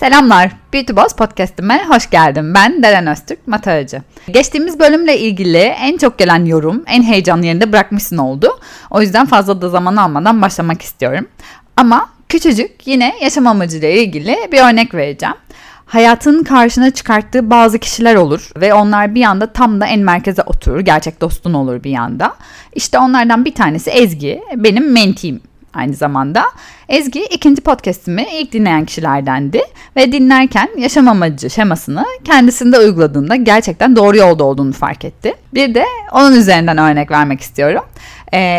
Selamlar, Beauty Boss Podcast'ime hoş geldin. Ben Deren Öztürk, mataracı. Geçtiğimiz bölümle ilgili en çok gelen yorum, en heyecanlı yerinde bırakmışsın oldu. O yüzden fazla da zaman almadan başlamak istiyorum. Ama küçücük yine yaşam amacıyla ilgili bir örnek vereceğim. Hayatın karşına çıkarttığı bazı kişiler olur ve onlar bir anda tam da en merkeze oturur, gerçek dostun olur bir anda. İşte onlardan bir tanesi Ezgi, benim mentee'im. Aynı zamanda Ezgi ikinci podcast'imi ilk dinleyen kişilerdendi ve dinlerken yaşam amacı şemasını kendisinde uyguladığında gerçekten doğru yolda olduğunu fark etti. Bir de onun üzerinden örnek vermek istiyorum.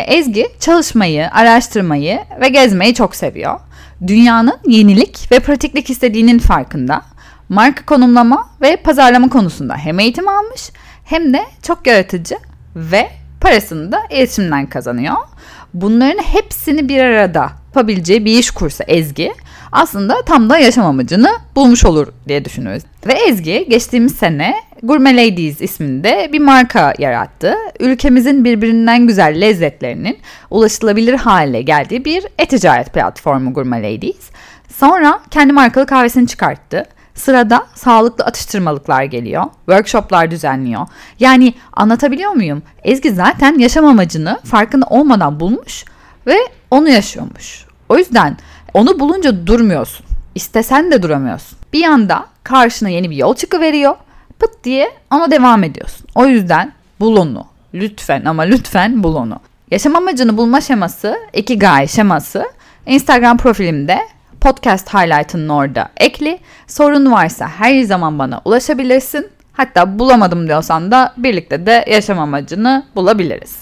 Ezgi çalışmayı, araştırmayı ve gezmeyi çok seviyor. Dünyanın yenilik ve pratiklik istediğinin farkında. Marka konumlama ve pazarlama konusunda hem eğitim almış hem de çok yaratıcı ve parasını da iletişimden kazanıyor. Bunların hepsini bir arada yapabileceği bir iş kursa Ezgi aslında tam da yaşam amacını bulmuş olur diye düşünüyoruz. Ve Ezgi geçtiğimiz sene Gourmet Ladies isminde bir marka yarattı. Ülkemizin birbirinden güzel lezzetlerinin ulaşılabilir hale geldiği bir e-ticaret platformu Gourmet Ladies. Sonra kendi markalı kahvesini çıkarttı. Sırada sağlıklı atıştırmalıklar geliyor. Workshoplar düzenliyor. Yani anlatabiliyor muyum? Ezgi zaten yaşam amacını farkında olmadan bulmuş ve onu yaşıyormuş. O yüzden onu bulunca durmuyorsun. İstesen de duramıyorsun. Bir anda karşına yeni bir yol çıkıveriyor. Pıt diye ona devam ediyorsun. O yüzden bul onu. Lütfen ama lütfen bul onu. Yaşam amacını bulma şeması, ikigai şeması Instagram profilimde podcast highlight'ının orada ekli. Sorun varsa her zaman bana ulaşabilirsin. Hatta bulamadım diyorsan da birlikte de yaşam amacını bulabiliriz.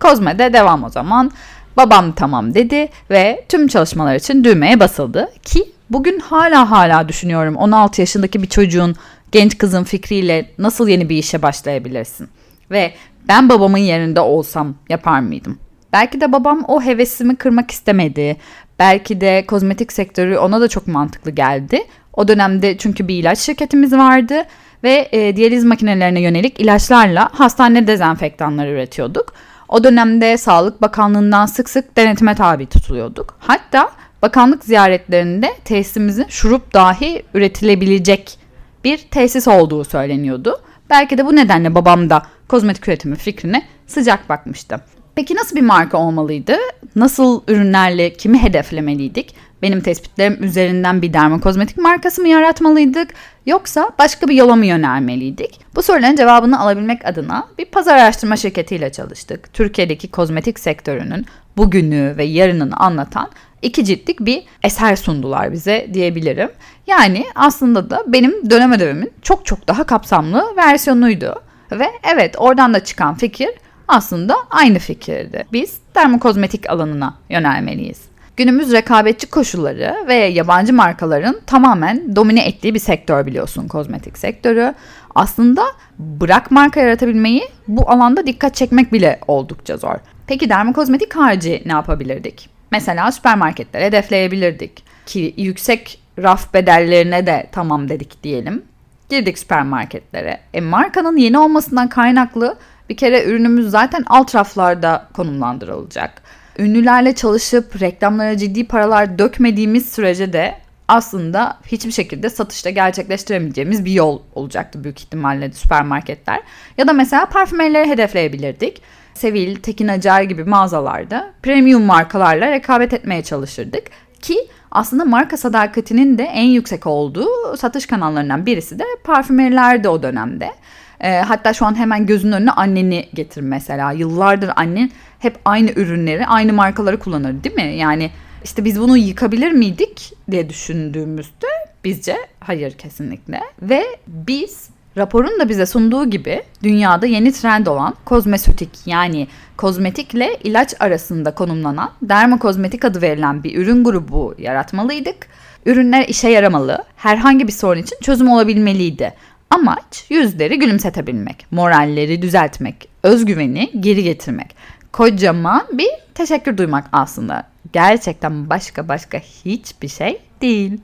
Cosmed'e devam o zaman. Babam tamam dedi ve tüm çalışmalar için düğmeye basıldı. Ki bugün hala düşünüyorum 16 yaşındaki bir çocuğun, genç kızın fikriyle nasıl yeni bir işe başlayabilirsin? Ve ben babamın yerinde olsam yapar mıydım? Belki de babam o hevesimi kırmak istemedi. Belki de kozmetik sektörü ona da çok mantıklı geldi. O dönemde çünkü bir ilaç şirketimiz vardı ve diyaliz makinelerine yönelik ilaçlarla hastane dezenfektanları üretiyorduk. O dönemde Sağlık Bakanlığı'ndan sık sık denetime tabi tutuluyorduk. Hatta bakanlık ziyaretlerinde tesisimizin şurup dahi üretilebilecek bir tesis olduğu söyleniyordu. Belki de bu nedenle babam da kozmetik üretimi fikrine sıcak bakmıştı. Peki nasıl bir marka olmalıydı? Nasıl ürünlerle kimi hedeflemeliydik? Benim tespitlerim üzerinden bir dermakozmetik markası mı yaratmalıydık? Yoksa başka bir yola mı yönelmeliydik? Bu soruların cevabını alabilmek adına bir pazar araştırma şirketiyle çalıştık. Türkiye'deki kozmetik sektörünün bugünü ve yarınını anlatan iki ciltlik bir eser sundular bize diyebilirim. Yani aslında da benim dönem ödevimin çok daha kapsamlı versiyonuydu. Ve evet, oradan da çıkan fikir aslında aynı fikirdi. Biz dermokozmetik alanına yönelmeliyiz. Günümüz rekabetçi koşulları ve yabancı markaların tamamen domine ettiği bir sektör biliyorsun, kozmetik sektörü. Aslında bırak marka yaratabilmeyi, bu alanda dikkat çekmek bile oldukça zor. Peki dermokozmetik harici ne yapabilirdik? Mesela süpermarketlere hedefleyebilirdik ki yüksek raf bedellerine de tamam dedik diyelim. Girdik süpermarketlere. Markanın yeni olmasından kaynaklı bir kere ürünümüz zaten alt raflarda konumlandırılacak. Ünlülerle çalışıp reklamlara ciddi paralar dökmediğimiz sürece de aslında hiçbir şekilde satışta gerçekleştiremeyeceğimiz bir yol olacaktı büyük ihtimalle süpermarketler. Ya da mesela parfümerleri hedefleyebilirdik. Sevil, Tekin Acar gibi mağazalarda premium markalarla rekabet etmeye çalışırdık. Ki aslında marka sadakatinin de en yüksek olduğu satış kanallarından birisi de parfümerlerdi o dönemde. Hatta şu an hemen gözünün önüne anneni getir mesela. Yıllardır annen hep aynı ürünleri, aynı markaları kullanır değil mi? Yani işte biz bunu yıkabilir miydik diye düşündüğümüzde bizce hayır, kesinlikle. Ve biz raporun da bize sunduğu gibi dünyada yeni trend olan kozmetik, yani kozmetikle ilaç arasında konumlanan dermokozmetik adı verilen bir ürün grubu yaratmalıydık. Ürünler işe yaramalı, herhangi bir sorun için çözüm olabilmeliydi. Amaç yüzleri gülümsetebilmek, moralleri düzeltmek, özgüveni geri getirmek. Kocaman bir teşekkür duymak aslında. Gerçekten başka hiçbir şey değil.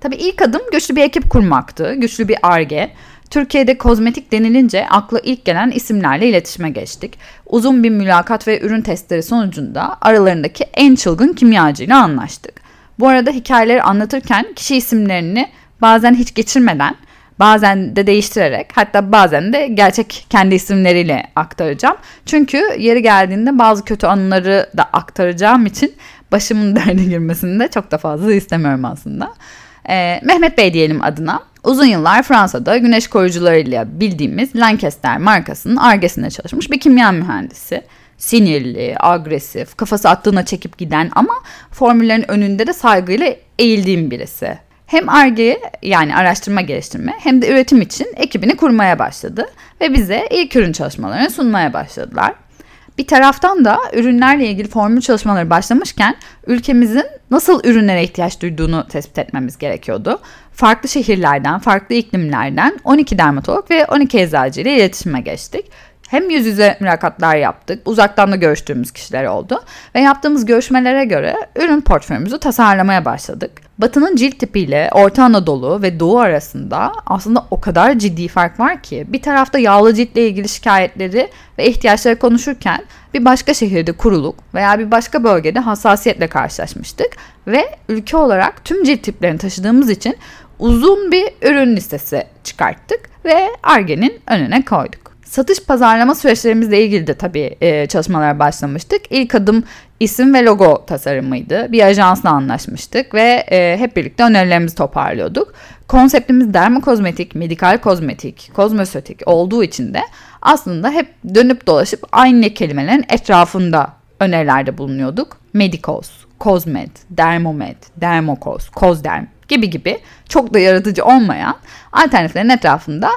Tabii ilk adım güçlü bir ekip kurmaktı. Güçlü bir ARGE. Türkiye'de kozmetik denilince akla ilk gelen isimlerle iletişime geçtik. Uzun bir mülakat ve ürün testleri sonucunda aralarındaki en çılgın kimyacıyla anlaştık. Bu arada hikayeleri anlatırken kişi isimlerini bazen hiç geçirmeden, bazen de değiştirerek, hatta bazen de gerçek kendi isimleriyle aktaracağım. Çünkü yeri geldiğinde bazı kötü anıları da aktaracağım için başımın derdine girmesini de çok da fazla istemiyorum aslında. Mehmet Bey diyelim adına. Uzun yıllar Fransa'da güneş koruyucularıyla bildiğimiz Lancaster markasının ARGE'sinde çalışmış bir kimya mühendisi. Sinirli, agresif, kafası attığına çekip giden ama formüllerin önünde de saygıyla eğildiğim birisi. Hem ARGE'ye, yani araştırma geliştirme, hem de üretim için ekibini kurmaya başladı ve bize ilk ürün çalışmalarını sunmaya başladılar. Bir taraftan da ürünlerle ilgili formül çalışmaları başlamışken ülkemizin nasıl ürünlere ihtiyaç duyduğunu tespit etmemiz gerekiyordu. Farklı şehirlerden, farklı iklimlerden 12 dermatolog ve 12 eczacı ile iletişime geçtik. Hem yüz yüze mülakatlar yaptık, uzaktan da görüştüğümüz kişiler oldu ve yaptığımız görüşmelere göre ürün portföyümüzü tasarlamaya başladık. Batı'nın cilt tipiyle Orta Anadolu ve Doğu arasında aslında o kadar ciddi fark var ki bir tarafta yağlı ciltle ilgili şikayetleri ve ihtiyaçları konuşurken bir başka şehirde kuruluk veya bir başka bölgede hassasiyetle karşılaşmıştık ve ülke olarak tüm cilt tiplerini taşıdığımız için uzun bir ürün listesi çıkarttık ve ARGE'nin önüne koyduk. Satış pazarlama süreçlerimizle ilgili de tabii çalışmalara başlamıştık. İlk adım isim ve logo tasarımıydı. Bir ajansla anlaşmıştık ve hep birlikte önerilerimizi toparlıyorduk. Konseptimiz dermokozmetik, medikal kozmetik, kozmosötik olduğu için de aslında hep dönüp dolaşıp aynı kelimelerin etrafında önerilerde bulunuyorduk. Medikoz, Cosmed, Dermomed, Dermokoz, Kozderm gibi çok da yaratıcı olmayan alternatiflerin etrafında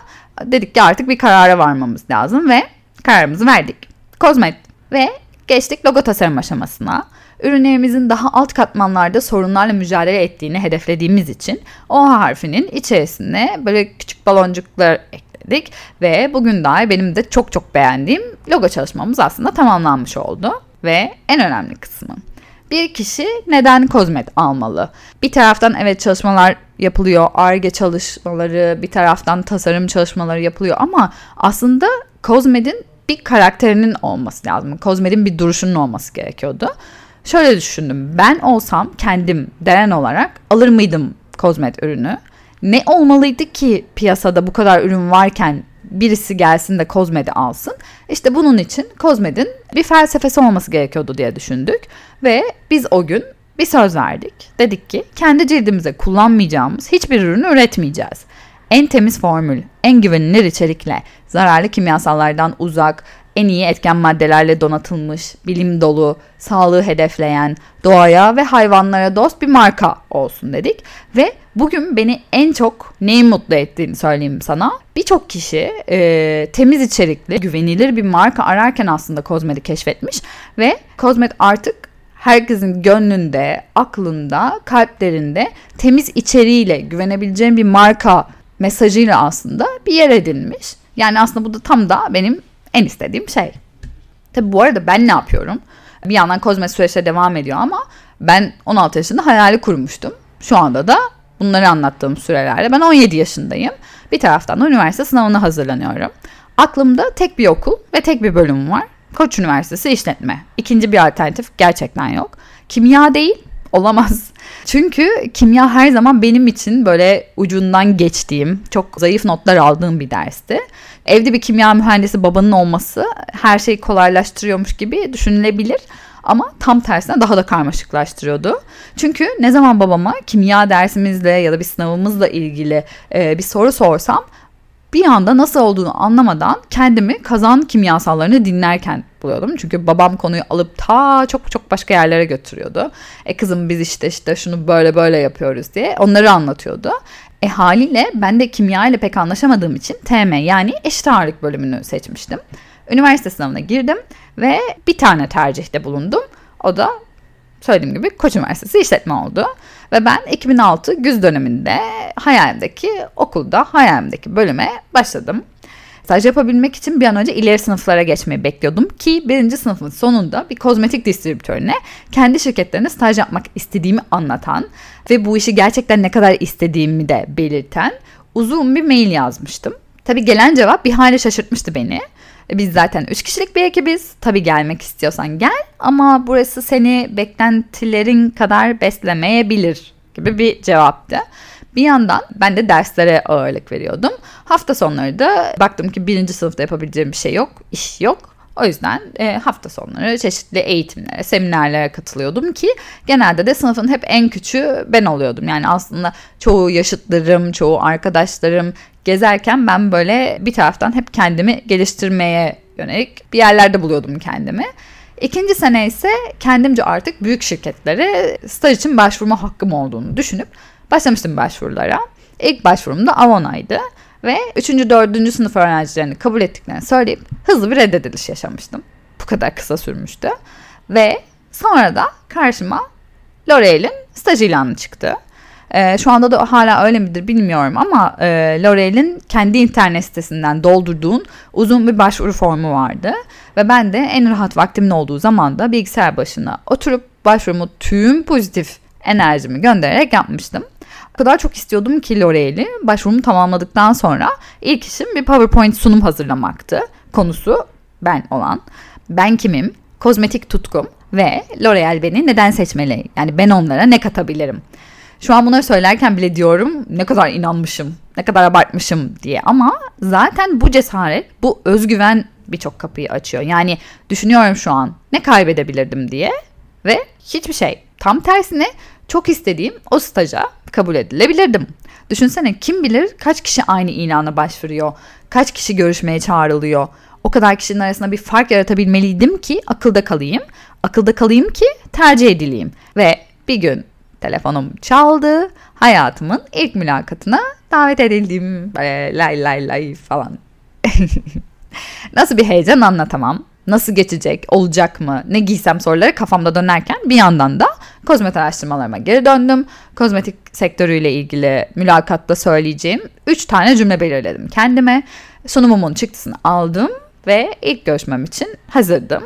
dedik ki artık bir karara varmamız lazım ve kararımızı verdik. Cosmed ve geçtik logo tasarım aşamasına. Ürünlerimizin daha alt katmanlarda sorunlarla mücadele ettiğini hedeflediğimiz için O harfinin içerisine böyle küçük baloncuklar ekledik ve bugün dahi benim de çok çok beğendiğim logo çalışmamız aslında tamamlanmış oldu. Ve en önemli kısmı. Bir kişi neden Cosmed almalı? Bir taraftan evet çalışmalar yapılıyor, ARGE çalışmaları, bir taraftan tasarım çalışmaları yapılıyor ama aslında Cosmed'in bir karakterinin olması lazım. Cosmed'in bir duruşunun olması gerekiyordu. Şöyle düşündüm, ben olsam kendim Deren olarak alır mıydım Cosmed ürünü? Ne olmalıydı ki piyasada bu kadar ürün varken birisi gelsin de Cosmed'i alsın? İşte bunun için Cosmed'in bir felsefesi olması gerekiyordu diye düşündük. Ve biz o gün bir söz verdik. Dedik ki kendi cildimize kullanmayacağımız hiçbir ürünü üretmeyeceğiz. En temiz formül, en güvenilir içerikle, zararlı kimyasallardan uzak, en iyi etken maddelerle donatılmış, bilim dolu, sağlığı hedefleyen, doğaya ve hayvanlara dost bir marka olsun dedik. Ve bugün beni en çok neyin mutlu ettiğini söyleyeyim sana. Birçok kişi temiz içerikli, güvenilir bir marka ararken aslında Cosmed'i keşfetmiş ve Cosmed artık herkesin gönlünde, aklında, kalplerinde temiz içeriğiyle güvenebileceğim bir marka mesajıyla aslında bir yer edinmiş. Yani aslında bu da tam da benim en istediğim şey. Tabi bu arada ben ne yapıyorum? Bir yandan Cosmed süreçte devam ediyor ama ben 16 yaşında hayali kurmuştum. Şu anda da bunları anlattığım sürelerde ben 17 yaşındayım. Bir taraftan da üniversite sınavına hazırlanıyorum. Aklımda tek bir okul ve tek bir bölüm var. Koç Üniversitesi işletme. İkinci bir alternatif gerçekten yok. Kimya değil, olamaz. Çünkü kimya her zaman benim için böyle ucundan geçtiğim, çok zayıf notlar aldığım bir dersti. Evde bir kimya mühendisi babanın olması her şeyi kolaylaştırıyormuş gibi düşünülebilir. Ama tam tersine daha da karmaşıklaştırıyordu. Çünkü ne zaman babama kimya dersimizle ya da bir sınavımızla ilgili bir soru sorsam bir anda nasıl olduğunu anlamadan kendimi kazan kimyasallarını dinlerken buluyordum. Çünkü babam konuyu alıp ta çok çok başka yerlere götürüyordu. Kızım biz işte şunu böyle yapıyoruz diye onları anlatıyordu. Haliyle ben de kimya ile pek anlaşamadığım için TM yani eşit ağırlık bölümünü seçmiştim. Üniversite sınavına girdim ve bir tane tercihte bulundum. O da söylediğim gibi Koç Üniversitesi işletme oldu. Ve ben 2006 güz döneminde hayalimdeki okulda hayalimdeki bölüme başladım. Staj yapabilmek için bir an önce ileri sınıflara geçmeyi bekliyordum ki 1. sınıfın sonunda bir kozmetik distribütörüne kendi şirketlerine staj yapmak istediğimi anlatan ve bu işi gerçekten ne kadar istediğimi de belirten uzun bir mail yazmıştım. Tabii gelen cevap bir hayli şaşırtmıştı beni. Biz zaten 3 kişilik bir ekibiz. Tabii gelmek istiyorsan gel ama burası seni beklentilerin kadar beslemeyebilir gibi bir cevaptı. Bir yandan ben de derslere ağırlık veriyordum. Hafta sonları da baktım ki birinci sınıfta yapabileceğim bir şey yok, iş yok. O yüzden hafta sonları çeşitli eğitimlere, seminerlere katılıyordum ki genelde de sınıfın hep en küçüğü ben oluyordum. Yani aslında çoğu yaşıtlarım, çoğu arkadaşlarım gezerken ben böyle bir taraftan hep kendimi geliştirmeye yönelik bir yerlerde buluyordum kendimi. İkinci sene ise kendimce artık büyük şirketlere staj için başvurma hakkım olduğunu düşünüp başlamıştım başvurulara. İlk başvurum da Avona'ydı. Ve 3. 4. sınıf öğrencilerini kabul ettiklerini söyleyip hızlı bir reddediliş yaşamıştım. Bu kadar kısa sürmüştü. Ve sonra da karşıma L'Oréal'in staj ilanı çıktı. Şu anda da hala öyle midir bilmiyorum ama L'Oréal'in kendi internet sitesinden doldurduğun uzun bir başvuru formu vardı. Ve ben de en rahat vaktimin olduğu zaman da bilgisayar başına oturup başvurumu tüm pozitif enerjimi göndererek yapmıştım. O kadar çok istiyordum ki L'Oréal'i. Başvurumu tamamladıktan sonra ilk işim bir PowerPoint sunum hazırlamaktı. Konusu ben olan, ben kimim, kozmetik tutkum ve L'Oréal beni neden seçmeli? Yani ben onlara ne katabilirim? Şu an bunları söylerken bile diyorum ne kadar inanmışım, ne kadar abartmışım diye. Ama zaten bu cesaret, bu özgüven birçok kapıyı açıyor. Yani düşünüyorum şu an ne kaybedebilirdim diye ve hiçbir şey. Tam tersine çok istediğim o staja kabul edilebilirdim. Düşünsene kim bilir kaç kişi aynı ilana başvuruyor, kaç kişi görüşmeye çağrılıyor. O kadar kişinin arasında bir fark yaratabilmeliydim ki akılda kalayım ki tercih edileyim. Ve bir gün telefonum çaldı, hayatımın ilk mülakatına davet edildim. Lay falan. Nasıl bir heyecan anlatamam. Nasıl geçecek, olacak mı, ne giysem soruları kafamda dönerken bir yandan da kozmet araştırmalarıma geri döndüm. Kozmetik sektörüyle ilgili mülakatta söyleyeceğim 3 tane cümle belirledim kendime. Sunumumun çıktısını aldım ve ilk görüşmem için hazırdım.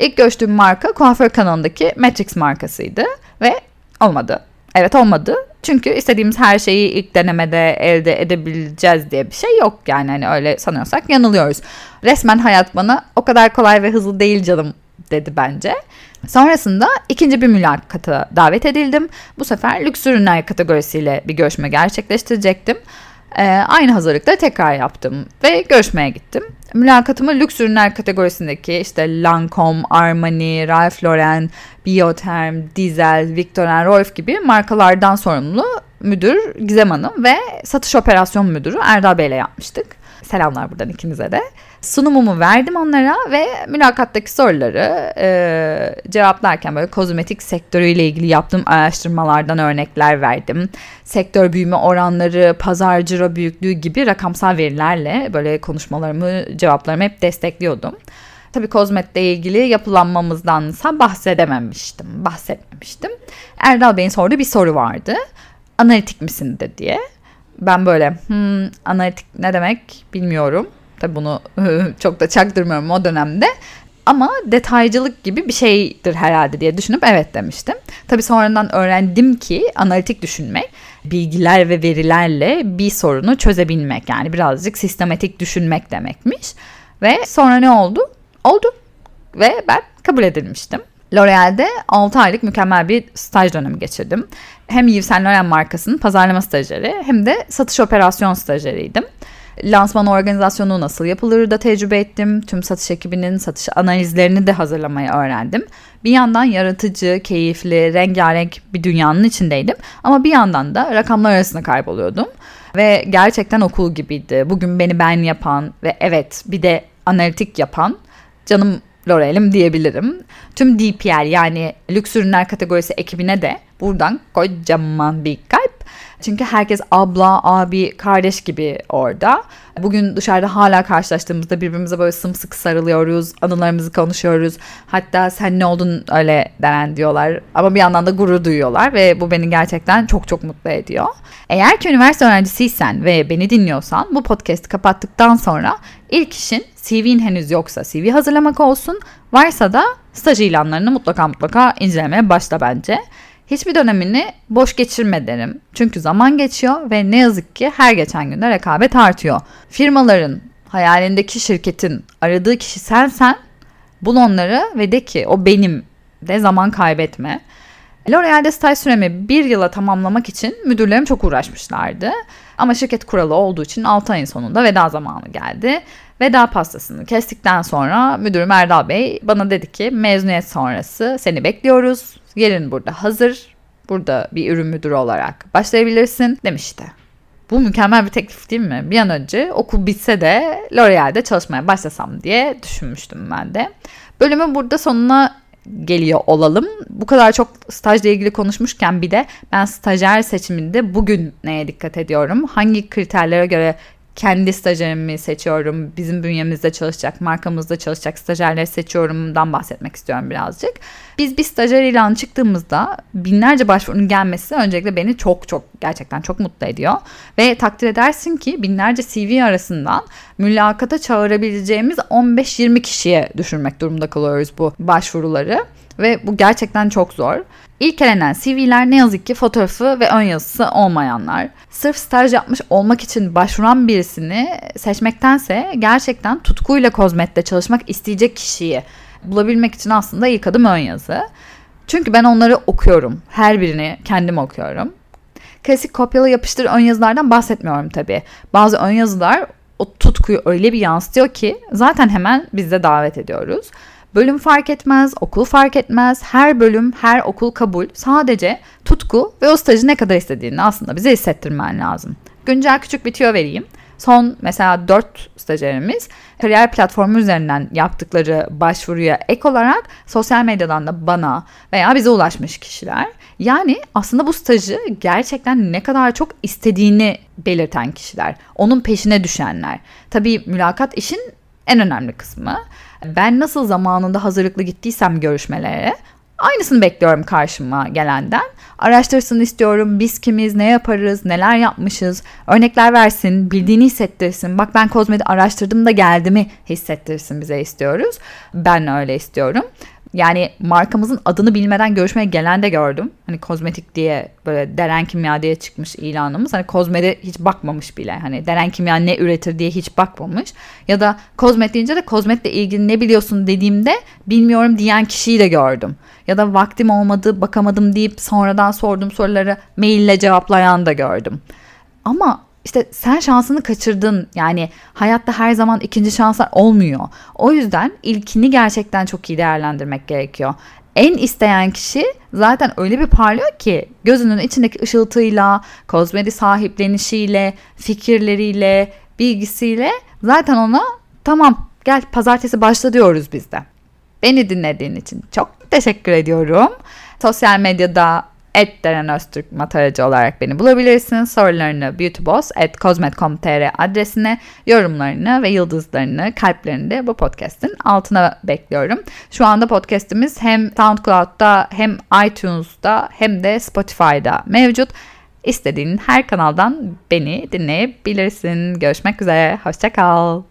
İlk görüştüğüm marka kuaför kanalındaki Matrix markasıydı ve olmadı. Evet olmadı. Çünkü istediğimiz her şeyi ilk denemede elde edebileceğiz diye bir şey yok. Yani hani öyle sanıyorsak yanılıyoruz. Resmen hayat bana o kadar kolay ve hızlı değil canım dedi bence. Sonrasında ikinci bir mülakata davet edildim. Bu sefer lüks ürünler kategorisiyle bir görüşme gerçekleştirecektim. Aynı hazırlıkları tekrar yaptım ve görüşmeye gittim. Mülakatımı lüks ürünler kategorisindeki işte Lancome, Armani, Ralph Lauren, Bioterm, Diesel, Victor & Rolf gibi markalardan sorumlu müdür Gizem Hanım ve satış operasyon müdürü Erdal Bey ile yapmıştık. Selamlar buradan ikinize de. Sunumumu verdim onlara ve mülakattaki soruları cevaplarken böyle kozmetik sektörüyle ilgili yaptığım araştırmalardan örnekler verdim. Sektör büyüme oranları, pazar ciro büyüklüğü gibi rakamsal verilerle böyle konuşmalarımı, cevaplarımı hep destekliyordum. Tabii kozmetle ilgili yapılanmamızdansa bahsetmemiştim. Erdal Bey'in sorduğu bir soru vardı. Analitik misin de diye. Ben böyle analitik ne demek bilmiyorum. Tabii bunu çok da çaktırmıyorum o dönemde. Ama detaycılık gibi bir şeydir herhalde diye düşünüp evet demiştim. Tabii sonradan öğrendim ki analitik düşünmek, bilgiler ve verilerle bir sorunu çözebilmek. Yani birazcık sistematik düşünmek demekmiş. Ve sonra ne oldu? Oldu. Ve ben kabul edilmiştim. L'Oréal'de 6 aylık mükemmel bir staj dönemi geçirdim. Hem Yves Saint Laurent markasının pazarlama stajyeri hem de satış operasyon stajyeriydim. Lansman organizasyonu nasıl yapılır da tecrübe ettim. Tüm satış ekibinin satış analizlerini de hazırlamayı öğrendim. Bir yandan yaratıcı, keyifli, rengarenk bir dünyanın içindeydim. Ama bir yandan da rakamlar arasında kayboluyordum. Ve gerçekten okul gibiydi. Bugün beni ben yapan ve evet bir de analitik yapan canım L'Oréal'im diyebilirim. Tüm DPL yani lüks ürünler kategorisi ekibine de buradan kocaman bir kalp. Çünkü herkes abla, abi, kardeş gibi orada. Bugün dışarıda hala karşılaştığımızda birbirimize böyle sımsık sarılıyoruz. Anılarımızı konuşuyoruz. Hatta sen ne oldun öyle Deren diyorlar. Ama bir yandan da gurur duyuyorlar ve bu beni gerçekten çok çok mutlu ediyor. Eğer ki üniversite öğrencisiysen ve beni dinliyorsan bu podcast'ı kapattıktan sonra ilk işin CV'in henüz yoksa CV hazırlamak olsun. Varsa da staj ilanlarını mutlaka incelemeye başla bence. Hiçbir dönemini boş geçirme derim. Çünkü zaman geçiyor ve ne yazık ki her geçen günde rekabet artıyor. Firmaların, hayalindeki şirketin aradığı kişi sensen, bul onları ve de ki o benim de zaman kaybetme. L'Oréal'de staj süremi 1 yıla tamamlamak için müdürlerim çok uğraşmışlardı. Ama şirket kuralı olduğu için 6 ayın sonunda veda zamanı geldi. Veda pastasını kestikten sonra müdürüm Erdal Bey bana dedi ki mezuniyet sonrası seni bekliyoruz. Yerin burada hazır. Burada bir ürün müdürü olarak başlayabilirsin demişti. Bu mükemmel bir teklif değil mi? Bir an önce okul bitse de L'Oréal'de çalışmaya başlasam diye düşünmüştüm ben de. Bölümün burada sonuna geliyor olalım. Bu kadar çok stajla ilgili konuşmuşken bir de ben stajyer seçiminde bugün neye dikkat ediyorum? Hangi kriterlere göre kendi stajyerimi seçiyorum? Bizim bünyemizde çalışacak, markamızda çalışacak stajyerleri seçiyorumdan bahsetmek istiyorum birazcık. Biz bir stajyer ilanı çıktığımızda binlerce başvurunun gelmesi öncelikle beni gerçekten çok mutlu ediyor. Ve takdir edersin ki binlerce CV arasından mülakata çağırabileceğimiz 15-20 kişiye düşürmek durumunda kalıyoruz bu başvuruları. Ve bu gerçekten çok zor. İlk elenen CV'ler ne yazık ki fotoğrafı ve ön yazısı olmayanlar. Sırf staj yapmış olmak için başvuran birisini seçmektense gerçekten tutkuyla Cosmed'de çalışmak isteyecek kişiyi bulabilmek için aslında ilk adım ön yazı. Çünkü ben onları okuyorum. Her birini kendim okuyorum. Klasik kopyala yapıştır ön yazılardan bahsetmiyorum tabii. Bazı ön yazılar o tutkuyu öyle bir yansıtıyor ki zaten hemen biz de davet ediyoruz. Bölüm fark etmez, okul fark etmez, her bölüm, her okul kabul. Sadece tutku ve o stajı ne kadar istediğini aslında bize hissettirmen lazım. Güncel küçük bir tüyo vereyim. Son mesela 4 stajyerimiz kariyer platformu üzerinden yaptıkları başvuruya ek olarak sosyal medyadan da bana veya bize ulaşmış kişiler. Yani aslında bu stajı gerçekten ne kadar çok istediğini belirten kişiler. Onun peşine düşenler. Tabii mülakat işin en önemli kısmı. Ben nasıl zamanında hazırlıklı gittiysem görüşmelere aynısını bekliyorum karşıma gelenden. Araştırsın istiyorum, biz kimiz, ne yaparız, neler yapmışız, örnekler versin, bildiğini hissettirsin. Bak ben Cosmed'i araştırdım da geldi mi hissettirsin bize istiyoruz. Ben öyle istiyorum. Yani markamızın adını bilmeden görüşmeye gelen de gördüm. Hani kozmetik diye böyle Deren Kimya diye çıkmış ilanımız. Hani Cosmed'e hiç bakmamış bile. Hani Deren Kimya ne üretir diye hiç bakmamış. Ya da Cosmed deyince de Cosmed'le ilgili ne biliyorsun dediğimde bilmiyorum diyen kişiyi de gördüm. Ya da vaktim olmadı, bakamadım deyip sonradan sorduğum soruları maille cevaplayan da gördüm. Ama İşte sen şansını kaçırdın. Yani hayatta her zaman ikinci şanslar olmuyor. O yüzden ilkini gerçekten çok iyi değerlendirmek gerekiyor. En isteyen kişi zaten öyle bir parlıyor ki gözünün içindeki ışıltıyla, Cosmed'i sahiplenişiyle, fikirleriyle, bilgisiyle zaten ona tamam gel pazartesi başla diyoruz biz de. Beni dinlediğin için çok teşekkür ediyorum. Sosyal medyada @Deren Öztürk mataracı olarak beni bulabilirsin. Sorularını beautyboss@cosmed.com.tr adresine, yorumlarını ve yıldızlarını, kalplerini de bu podcast'in altına bekliyorum. Şu anda podcast'imiz hem SoundCloud'da hem iTunes'da hem de Spotify'da mevcut. İstediğin her kanaldan beni dinleyebilirsin. Görüşmek üzere. Hoşça kal.